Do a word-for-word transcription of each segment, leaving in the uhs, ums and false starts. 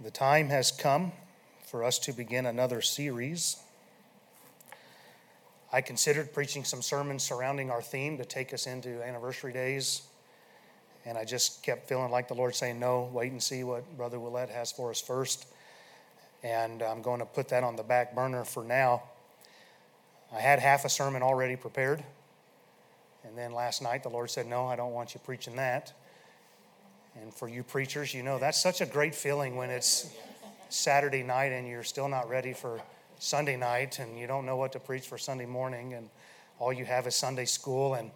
The time has come for us to begin another series. I considered preaching some sermons surrounding our theme to take us into anniversary days, and I just kept feeling like the Lord saying, no, wait and see what Brother Willett has for us first, and I'm going to put that on the back burner for now. I had half a sermon already prepared, and then last night the Lord said, no, I don't want you preaching that. And for you preachers, you know, that's such a great feeling when it's Saturday night and you're still not ready for Sunday night and you don't know what to preach for Sunday morning and all you have is Sunday school. And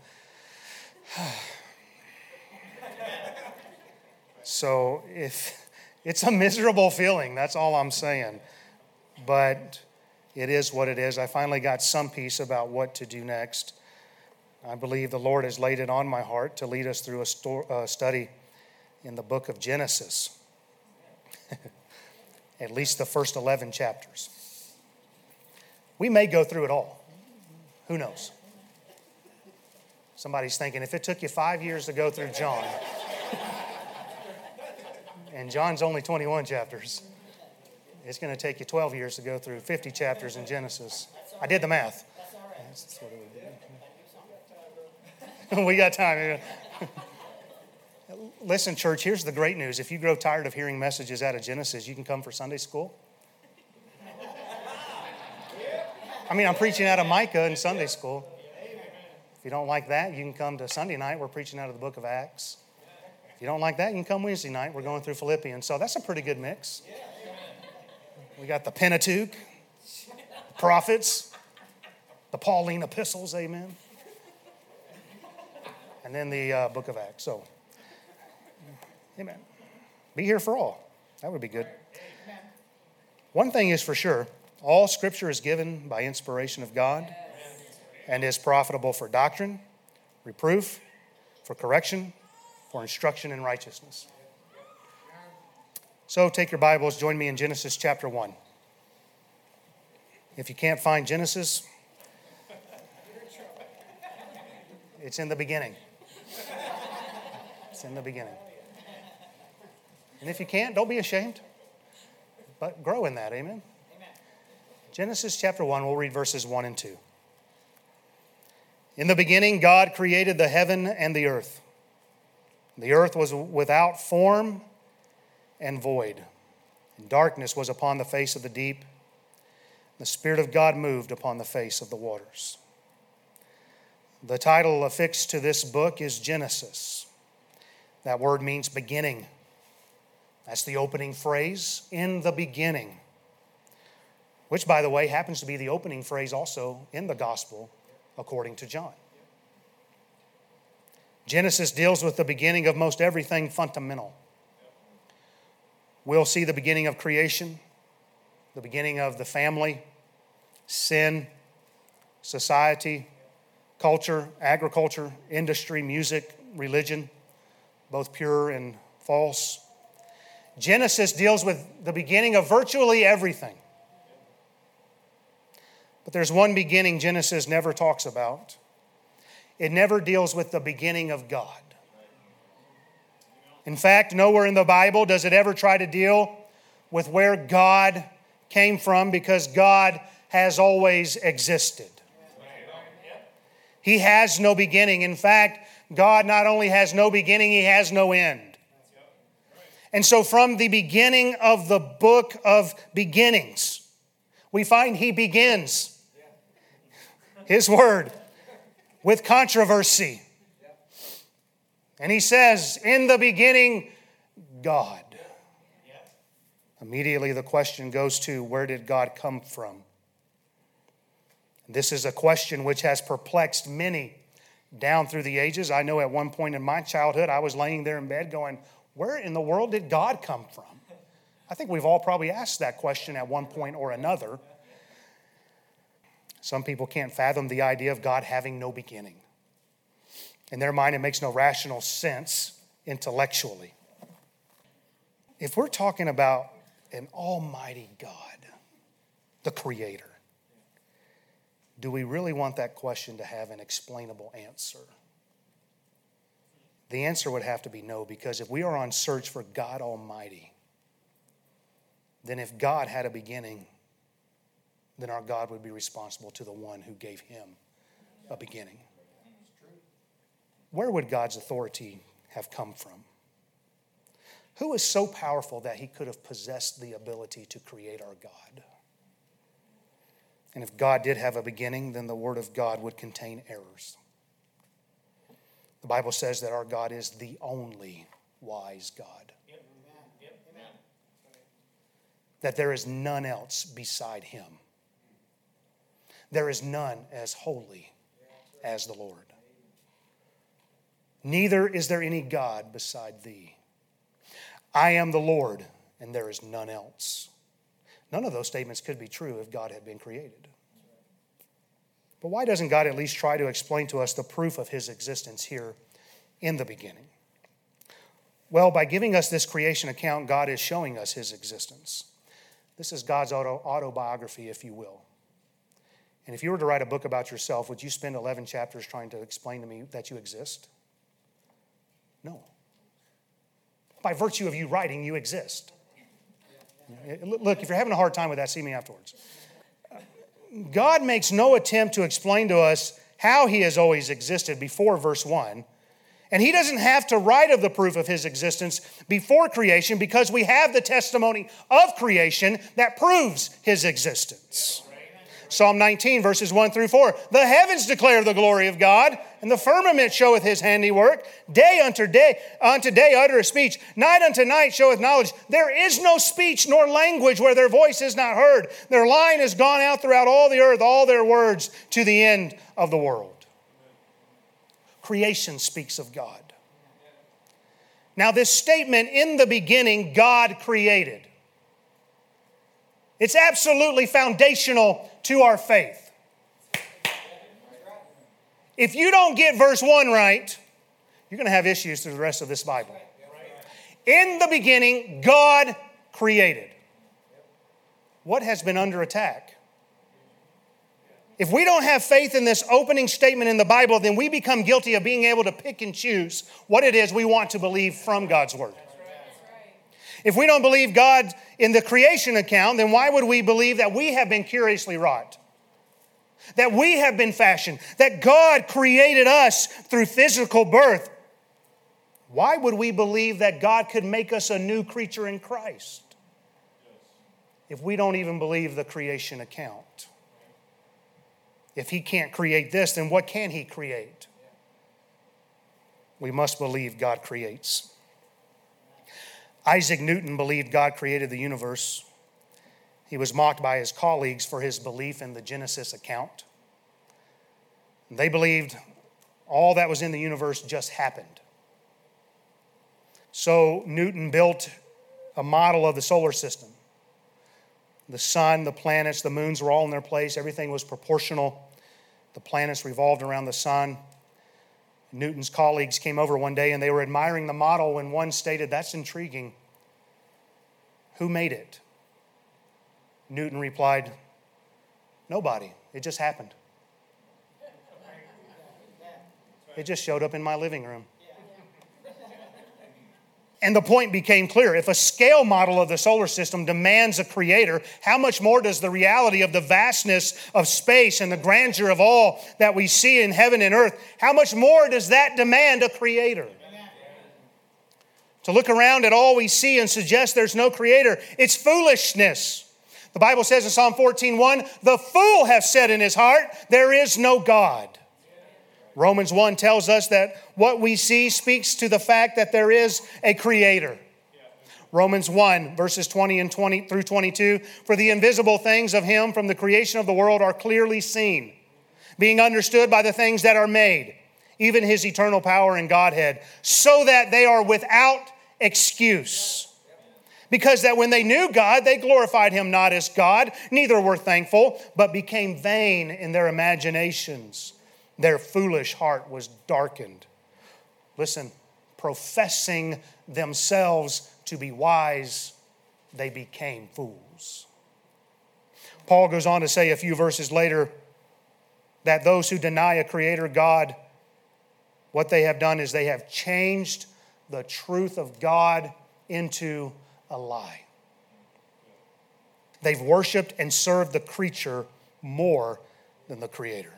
so if it's a miserable feeling, that's all I'm saying. But it is what it is. I finally got some peace about what to do next. I believe the Lord has laid it on my heart to lead us through a sto- uh, study in the book of Genesis, at least the first eleven chapters. We may go through it all. Who knows? Somebody's thinking, if it took you five years to go through John, and John's only twenty-one chapters, it's going to take you twelve years to go through fifty chapters in Genesis. I did the math. That's what it would be. We got time. Listen, church, here's the great news. If you grow tired of hearing messages out of Genesis, you can come for Sunday school. I mean, I'm preaching out of Micah in Sunday school. If you don't like that, you can come to Sunday night. We're preaching out of the book of Acts. If you don't like that, you can come Wednesday night. We're going through Philippians. So that's a pretty good mix. We got the Pentateuch, the prophets, the Pauline epistles, amen. And then the uh, book of Acts. So, amen. Be here for all. That would be good. Amen. One thing is for sure, all Scripture is given by inspiration of God, yes, and is profitable for doctrine, reproof, for correction, for instruction in righteousness. So take your Bibles, join me in Genesis chapter one. If you can't find Genesis, it's in the beginning. It's in the beginning. And if you can't, don't be ashamed, but grow in that, amen? Amen? Genesis chapter one, we'll read verses one and two. In the beginning, God created the heaven and the earth. The earth was without form and void, and darkness was upon the face of the deep. The Spirit of God moved upon the face of the waters. The title affixed to this book is Genesis. That word means beginning. That's the opening phrase, in the beginning, which, by the way, happens to be the opening phrase also in the gospel according to John. Genesis deals with the beginning of most everything fundamental. We'll see the beginning of creation, the beginning of the family, sin, society, culture, agriculture, industry, music, religion, both pure and false. Genesis deals with the beginning of virtually everything. But there's one beginning Genesis never talks about. It never deals with the beginning of God. In fact, nowhere in the Bible does it ever try to deal with where God came from, because God has always existed. He has no beginning. In fact, God not only has no beginning, He has no end. And so from the beginning of the book of beginnings, we find He begins His word with controversy. And He says, in the beginning, God. Immediately the question goes to, where did God come from? This is a question which has perplexed many down through the ages. I know at one point in my childhood, I was laying there in bed going, where in the world did God come from? I think we've all probably asked that question at one point or another. Some people can't fathom the idea of God having no beginning. In their mind, it makes no rational sense intellectually. If we're talking about an almighty God, the Creator, do we really want that question to have an explainable answer? The answer would have to be no, because if we are on search for God Almighty, then if God had a beginning, then our God would be responsible to the one who gave him a beginning. Where would God's authority have come from? Who is so powerful that he could have possessed the ability to create our God? And if God did have a beginning, then the Word of God would contain errors. The Bible says that our God is the only wise God. Yep. Yep. Amen. That there is none else beside him. There is none as holy as the Lord. Neither is there any God beside thee. I am the Lord, and there is none else. None of those statements could be true if God had been created. But why doesn't God at least try to explain to us the proof of his existence here in the beginning? Well, by giving us this creation account, God is showing us his existence. This is God's auto- autobiography, if you will. And if you were to write a book about yourself, would you spend eleven chapters trying to explain to me that you exist? No. By virtue of you writing, you exist. Look, if you're having a hard time with that, see me afterwards. God makes no attempt to explain to us how he has always existed before verse one. And he doesn't have to write of the proof of his existence before creation because we have the testimony of creation that proves his existence. Psalm nineteen, verses one through four. The heavens declare the glory of God, and the firmament showeth his handiwork. Day unto day, unto day uttereth speech. Night unto night showeth knowledge. There is no speech nor language where their voice is not heard. Their line is gone out throughout all the earth, all their words to the end of the world. Creation speaks of God. Now this statement, in the beginning, God created. It's absolutely foundational to our faith. If you don't get verse one right, you're going to have issues through the rest of this Bible. In the beginning, God created. What has been under attack? If we don't have faith in this opening statement in the Bible, then we become guilty of being able to pick and choose what it is we want to believe from God's Word. If we don't believe God in the creation account, then why would we believe that we have been curiously wrought? That we have been fashioned? That God created us through physical birth? Why would we believe that God could make us a new creature in Christ if we don't even believe the creation account? If he can't create this, then what can he create? We must believe God creates. Isaac Newton believed God created the universe. He was mocked by his colleagues for his belief in the Genesis account. They believed all that was in the universe just happened. So Newton built a model of the solar system. The sun, the planets, the moons were all in their place. Everything was proportional. The planets revolved around the sun. Newton's colleagues came over one day and they were admiring the model when one stated, "That's intriguing. Who made it?" Newton replied, "Nobody. It just happened. It just showed up in my living room." And the point became clear. If a scale model of the solar system demands a creator, how much more does the reality of the vastness of space and the grandeur of all that we see in heaven and earth, how much more does that demand a creator? Amen. To look around at all we see and suggest there's no creator, it's foolishness. The Bible says in Psalm fourteen one, "The fool hath said in his heart, there is no God." Romans one tells us that what we see speaks to the fact that there is a creator. Romans one, verses twenty and twenty through twenty-two, "For the invisible things of him from the creation of the world are clearly seen, being understood by the things that are made, even his eternal power and Godhead, so that they are without excuse. Because that when they knew God, they glorified him not as God, neither were thankful, but became vain in their imaginations. Their foolish heart was darkened." Listen, "professing themselves to be wise, they became fools." Paul goes on to say a few verses later that those who deny a creator God, what they have done is they have changed the truth of God into a lie. They've worshiped and served the creature more than the Creator.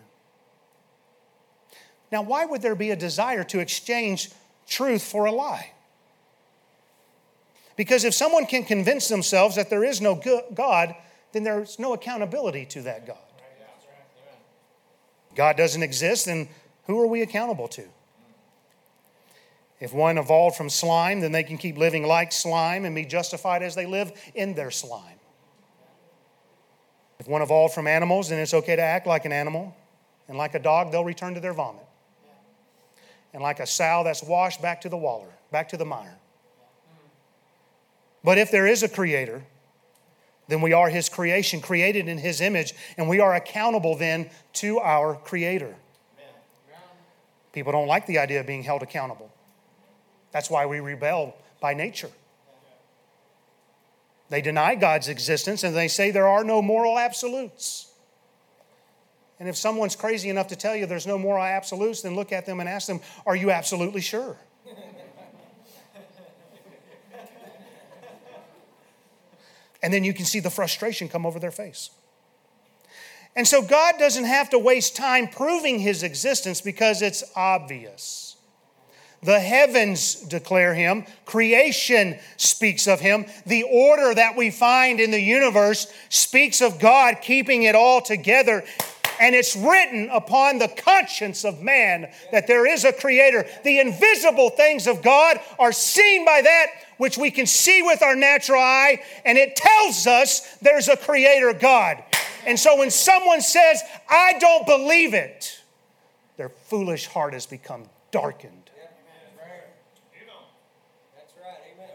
Now, why would there be a desire to exchange truth for a lie? Because if someone can convince themselves that there is no God, then there's no accountability to that God. God doesn't exist, then who are we accountable to? If one evolved from slime, then they can keep living like slime and be justified as they live in their slime. If one evolved from animals, then it's okay to act like an animal. And like a dog, they'll return to their vomit. And like a sow that's washed back to the waller, back to the mire. But if there is a Creator, then we are His creation, created in His image, and we are accountable then to our Creator. People don't like the idea of being held accountable. That's why we rebel by nature. They deny God's existence, and they say there are no moral absolutes. And if someone's crazy enough to tell you there's no moral absolutes, then look at them and ask them, are you absolutely sure? And then you can see the frustration come over their face. And so God doesn't have to waste time proving His existence because it's obvious. The heavens declare Him. Creation speaks of Him. The order that we find in the universe speaks of God keeping it all together. And it's written upon the conscience of man that there is a Creator. The invisible things of God are seen by that which we can see with our natural eye, and it tells us there's a Creator God. And so when someone says, I don't believe it, their foolish heart has become darkened. Yeah, amen. That's right, amen.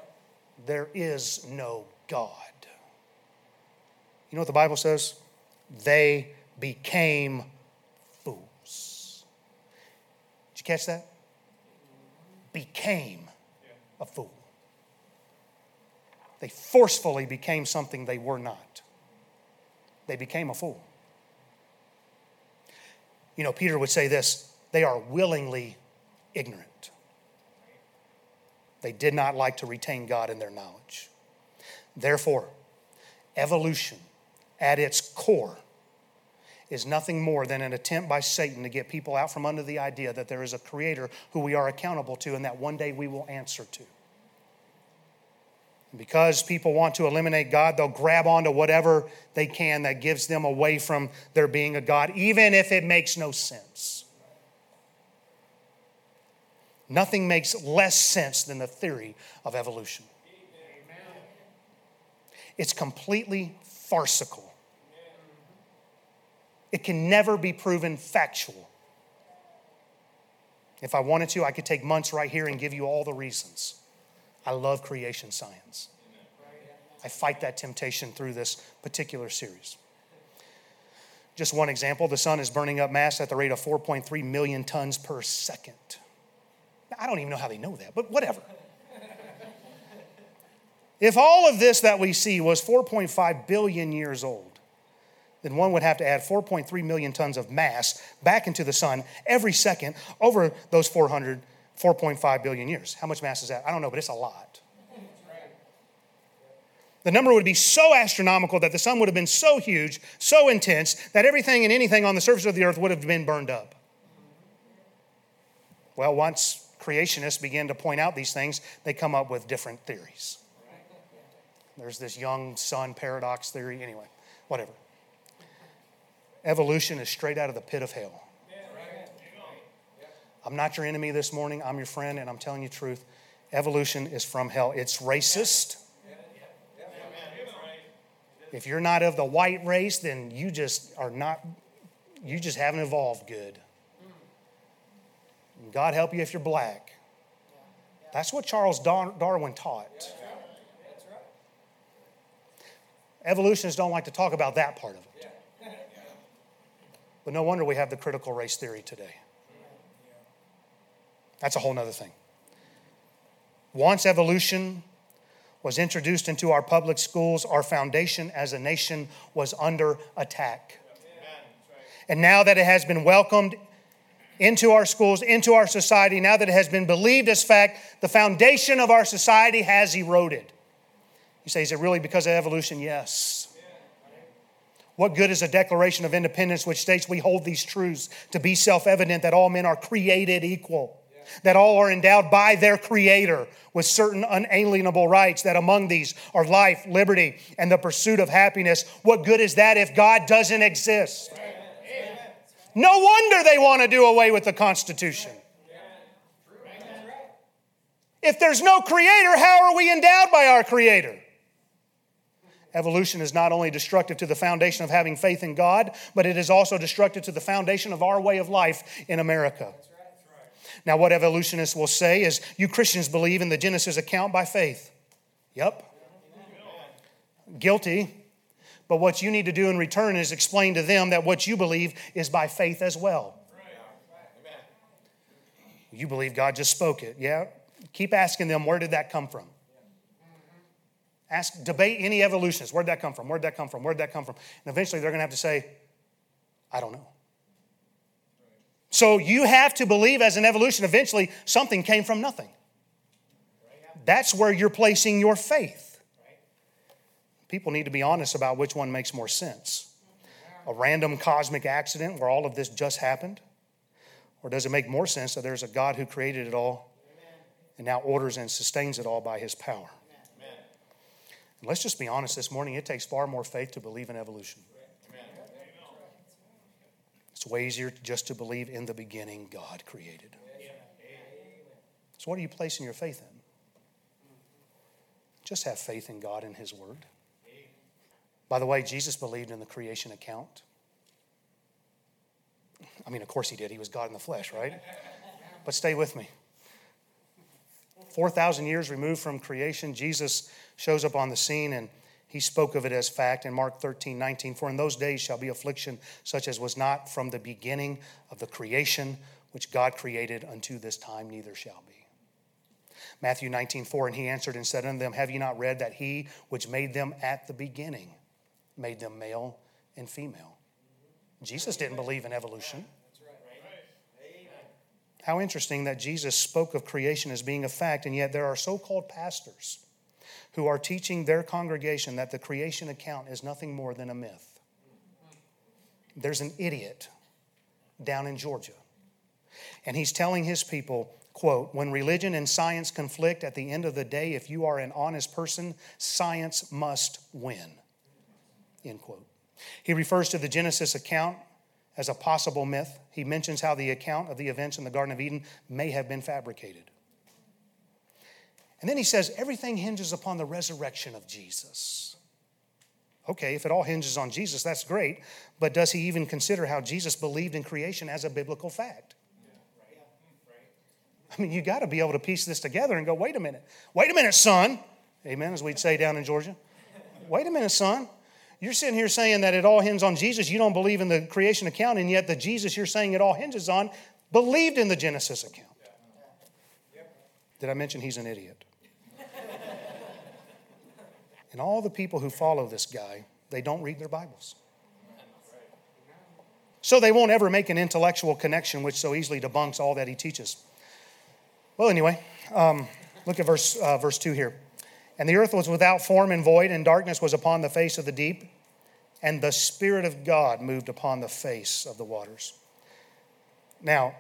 There is no God. You know what the Bible says? They became fools. Did you catch that? Became a fool. They forcefully became something they were not. They became a fool. You know, Peter would say this, they are willingly ignorant. They did not like to retain God in their knowledge. Therefore, evolution at its core is nothing more than an attempt by Satan to get people out from under the idea that there is a Creator who we are accountable to and that one day we will answer to. Because people want to eliminate God, they'll grab onto whatever they can that gives them away from there being a God, even if it makes no sense. Nothing makes less sense than the theory of evolution. Amen. It's completely farcical. It can never be proven factual. If I wanted to, I could take months right here and give you all the reasons. I love creation science. I fight that temptation through this particular series. Just one example, the sun is burning up mass at the rate of four point three million tons per second. Now, I don't even know how they know that, but whatever. If all of this that we see was four point five billion years old, then one would have to add four point three million tons of mass back into the sun every second over those four hundred, four point five billion years. How much mass is that? I don't know, but it's a lot. The number would be so astronomical that the sun would have been so huge, so intense, that everything and anything on the surface of the earth would have been burned up. Well, once creationists begin to point out these things, they come up with different theories. There's this young sun paradox theory. Anyway, whatever. Evolution is straight out of the pit of hell. I'm not your enemy this morning. I'm your friend, and I'm telling you the truth. Evolution is from hell. It's racist. If you're not of the white race, then you just are not, you just haven't evolved good. And God help you if you're black. That's what Charles Darwin taught. Evolutionists don't like to talk about that part of it. But no wonder we have the critical race theory today. That's a whole other thing. Once evolution was introduced into our public schools, our foundation as a nation was under attack. And now that it has been welcomed into our schools, into our society, now that it has been believed as fact, the foundation of our society has eroded. You say, is it really because of evolution? Yes. What good is a declaration of independence which states we hold these truths to be self-evident that all men are created equal, yeah. that all are endowed by their Creator with certain unalienable rights, that among these are life, liberty, and the pursuit of happiness? What good is that if God doesn't exist? Amen. No wonder they want to do away with the Constitution. If there's no Creator, how are we endowed by our Creator? Evolution is not only destructive to the foundation of having faith in God, but it is also destructive to the foundation of our way of life in America. That's right, that's right. Now, what evolutionists will say is, you Christians believe in the Genesis account by faith. Yep. Guilty. But what you need to do in return is explain to them that what you believe is by faith as well. Right. You believe God just spoke it. Yeah. Keep asking them, where did that come from? Ask, debate any evolutionist, where'd that come from? Where'd that come from? Where'd that come from? And eventually they're going to have to say, I don't know. So you have to believe as an evolution, eventually something came from nothing. That's where you're placing your faith. People need to be honest about which one makes more sense. A random cosmic accident where all of this just happened? Or does it make more sense that there's a God who created it all and now orders and sustains it all by His power? Amen. And let's just be honest this morning, it takes far more faith to believe in evolution. Amen. It's way easier just to believe in the beginning God created. Amen. So what are you placing your faith in? Just have faith in God and His Word. Amen. By the way, Jesus believed in the creation account. I mean, of course He did. He was God in the flesh, right? But stay with me. four thousand years removed from creation, Jesus shows up on the scene and He spoke of it as fact in Mark thirteen nineteen. For in those days shall be affliction such as was not from the beginning of the creation which God created unto this time, neither shall be. Matthew nineteen four, and He answered and said unto them, have ye not read that He which made them at the beginning made them male and female? Jesus didn't believe in evolution. How interesting that Jesus spoke of creation as being a fact, and yet there are so-called pastors who are teaching their congregation that the creation account is nothing more than a myth. There's an idiot down in Georgia, and he's telling his people, quote, when religion and science conflict, at the end of the day, if you are an honest person, science must win, end quote. He refers to the Genesis account as a possible myth. He mentions how the account of the events in the Garden of Eden may have been fabricated. And then he says, everything hinges upon the resurrection of Jesus. Okay, if it all hinges on Jesus, that's great, but does he even consider how Jesus believed in creation as a biblical fact? I mean, you got to be able to piece this together and go, wait a minute. Wait a minute, son. Amen, as we'd say down in Georgia. Wait a minute, son. You're sitting here saying that it all hinges on Jesus. You don't believe in the creation account, and yet the Jesus you're saying it all hinges on believed in the Genesis account. Did I mention he's an idiot? And all the people who follow this guy, they don't read their Bibles. So they won't ever make an intellectual connection which so easily debunks all that he teaches. Well, anyway, um, look at verse uh, verse two here. And the earth was without form and void, and darkness was upon the face of the deep. And the Spirit of God moved upon the face of the waters. Now,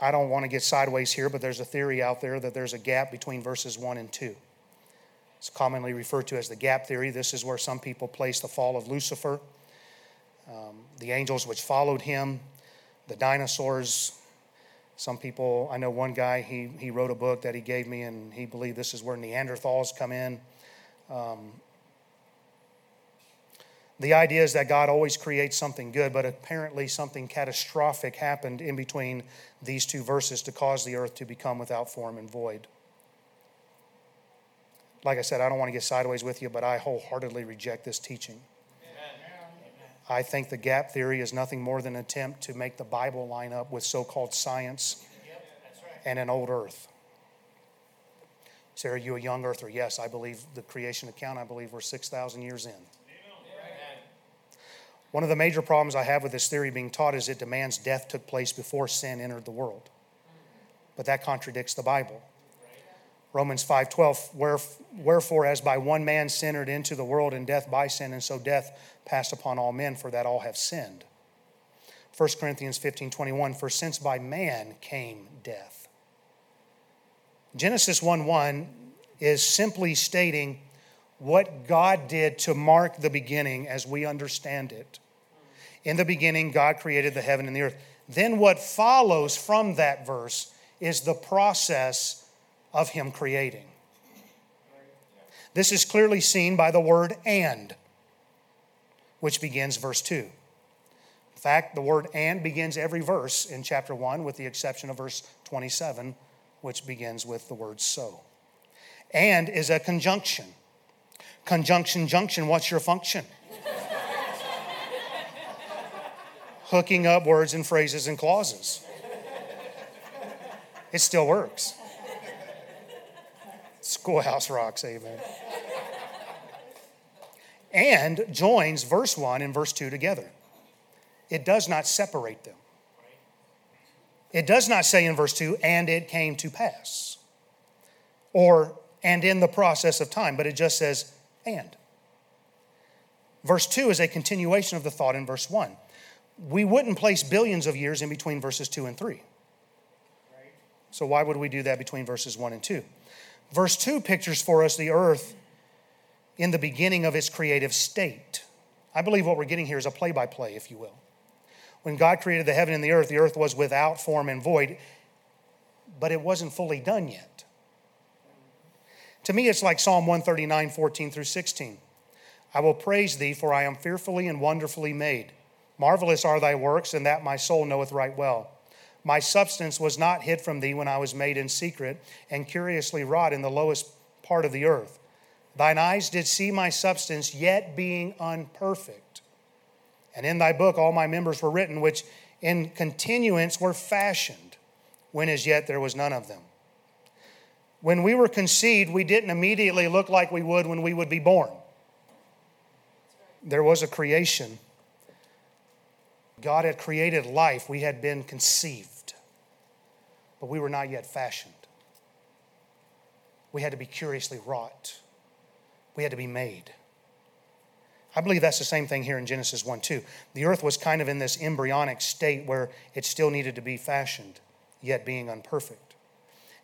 I don't want to get sideways here, but there's a theory out there that there's a gap between verses one and two. It's commonly referred to as the gap theory. This is where some people place the fall of Lucifer, um, the angels which followed him, the dinosaurs. Some people, I know one guy, he he wrote a book that he gave me, and he believed this is where Neanderthals come in. Um, the idea is that God always creates something good, but apparently something catastrophic happened in between these two verses to cause the earth to become without form and void. Like I said, I don't want to get sideways with you, but I wholeheartedly reject this teaching. I think the gap theory is nothing more than an attempt to make the Bible line up with so-called science yep, that's right. and an old earth. Say, are you a young earther? Yes, I believe the creation account, I believe we're six thousand years in. Amen. One of the major problems I have with this theory being taught is it demands death took place before sin entered the world. But that contradicts the Bible. Romans five twelve, wherefore as by one man sin entered into the world, and death by sin, and so death passed upon all men, for that all have sinned. First Corinthians fifteen twenty-one, for since by man came death. Genesis one one is simply stating what God did to mark the beginning as we understand it. In the beginning, God created the heaven and the earth. Then what follows from that verse is the process of Him creating. This is clearly seen by the word and, which begins verse two. In fact, the word and begins every verse in chapter one, with the exception of verse twenty-seven, which begins with the word so. And is a conjunction. Conjunction, junction, what's your function? Hooking up words and phrases and clauses. It still works. Schoolhouse Rocks, amen. And joins verse one and verse two together. It does not separate them. It does not say in verse two, and it came to pass, or and in the process of time, but it just says and. Verse two is a continuation of the thought in verse one. We wouldn't place billions of years in between verses two and three. So why would we do that between verses one and two? Verse two pictures for us the earth in the beginning of its creative state. I believe what we're getting here is a play-by-play, if you will. When God created the heaven and the earth, the earth was without form and void, but it wasn't fully done yet. To me, it's like Psalm one thirty-nine, fourteen through sixteen. I will praise thee, for I am fearfully and wonderfully made. Marvelous are thy works, and that my soul knoweth right well. My substance was not hid from thee when I was made in secret, and curiously wrought in the lowest part of the earth. Thine eyes did see my substance, yet being unperfect. And in thy book all my members were written, which in continuance were fashioned, when as yet there was none of them. When we were conceived, we didn't immediately look like we would when we would be born. There was a creation. God had created life. We had been conceived, but we were not yet fashioned. We had to be curiously wrought. We had to be made. I believe that's the same thing here in Genesis one two. The earth was kind of in this embryonic state where it still needed to be fashioned, yet being unperfect.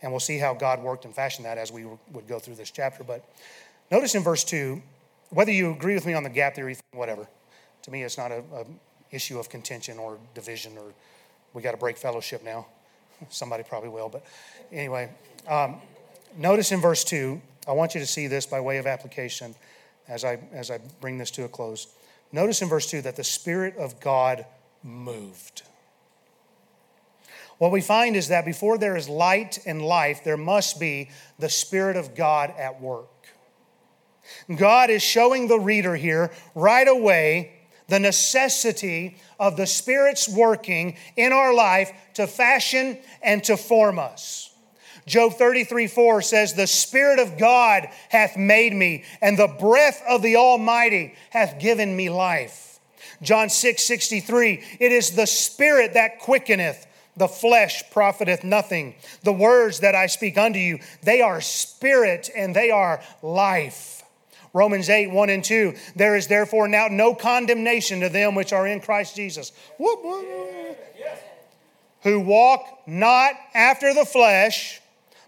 And we'll see how God worked and fashioned that as we would go through this chapter. But notice in verse two, whether you agree with me on the gap theory, whatever, to me it's not a, a issue of contention or division or we got to break fellowship now. Somebody probably will, but anyway. Um, notice in verse two, I want you to see this by way of application as I as I bring this to a close. Notice in verse two that the Spirit of God moved. What we find is that before there is light and life, there must be the Spirit of God at work. God is showing the reader here right away the necessity of the Spirit's working in our life to fashion and to form us. Job thirty-three four says, the Spirit of God hath made me, and the breath of the Almighty hath given me life. John six sixty-three, it is the Spirit that quickeneth, the flesh profiteth nothing. The words that I speak unto you, they are spirit and they are life. Romans eight, one and two, there is therefore now no condemnation to them which are in Christ Jesus, whoop, whoop, whoop, who walk not after the flesh,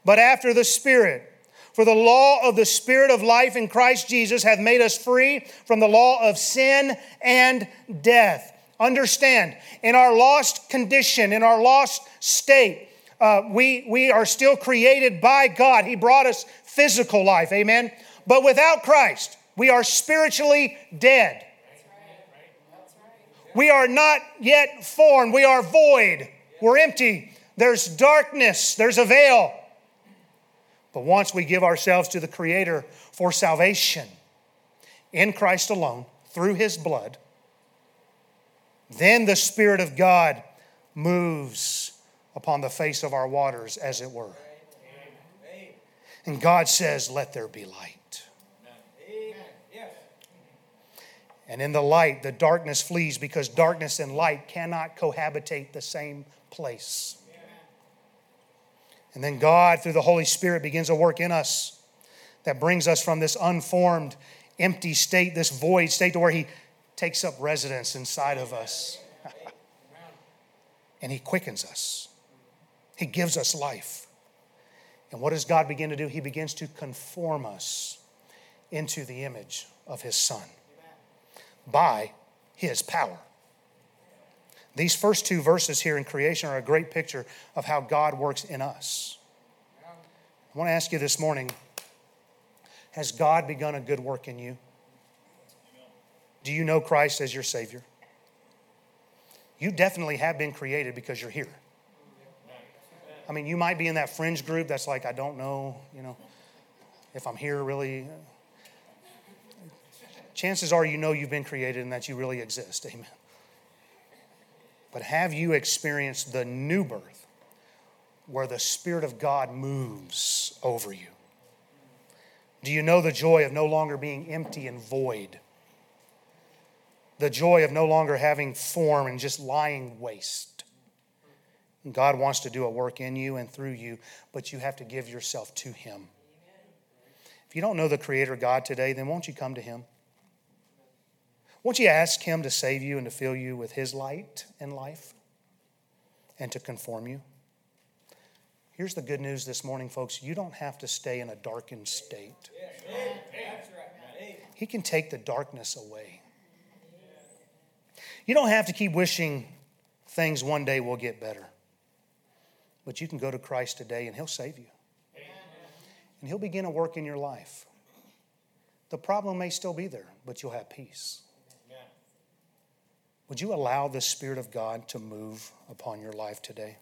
but after the Spirit. For the law of the Spirit of life in Christ Jesus hath made us free from the law of sin and death. Understand, in our lost condition, in our lost state, uh, we, we are still created by God. He brought us physical life, amen? But without Christ, we are spiritually dead. We are not yet formed. We are void. We're empty. There's darkness. There's a veil. But once we give ourselves to the Creator for salvation, in Christ alone, through His blood, then the Spirit of God moves upon the face of our waters, as it were. And God says, let there be light. And in the light, the darkness flees, because darkness and light cannot cohabitate the same place. And then God, through the Holy Spirit, begins a work in us that brings us from this unformed, empty state, this void state, to where he takes up residence inside of us. And he quickens us. He gives us life. And what does God begin to do? He begins to conform us into the image of his Son by his power. These first two verses here in creation are a great picture of how God works in us. I want to ask you this morning, has God begun a good work in you? Do you know Christ as your Savior? You definitely have been created because you're here. I mean, you might be in that fringe group that's like, I don't know, you know, if I'm here really. Chances are you know you've been created and that you really exist. Amen. But have you experienced the new birth where the Spirit of God moves over you? Do you know the joy of no longer being empty and void? The joy of no longer having form and just lying waste? And God wants to do a work in you and through you, but you have to give yourself to him. If you don't know the Creator God today, then won't you come to him? Won't you ask him to save you and to fill you with his light and life and to conform you? Here's the good news this morning, folks. You don't have to stay in a darkened state. He can take the darkness away. You don't have to keep wishing things one day will get better. But you can go to Christ today and he'll save you. And he'll begin a work in your life. The problem may still be there, but you'll have peace. Would you allow the Spirit of God to move upon your life today?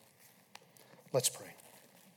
Let's pray.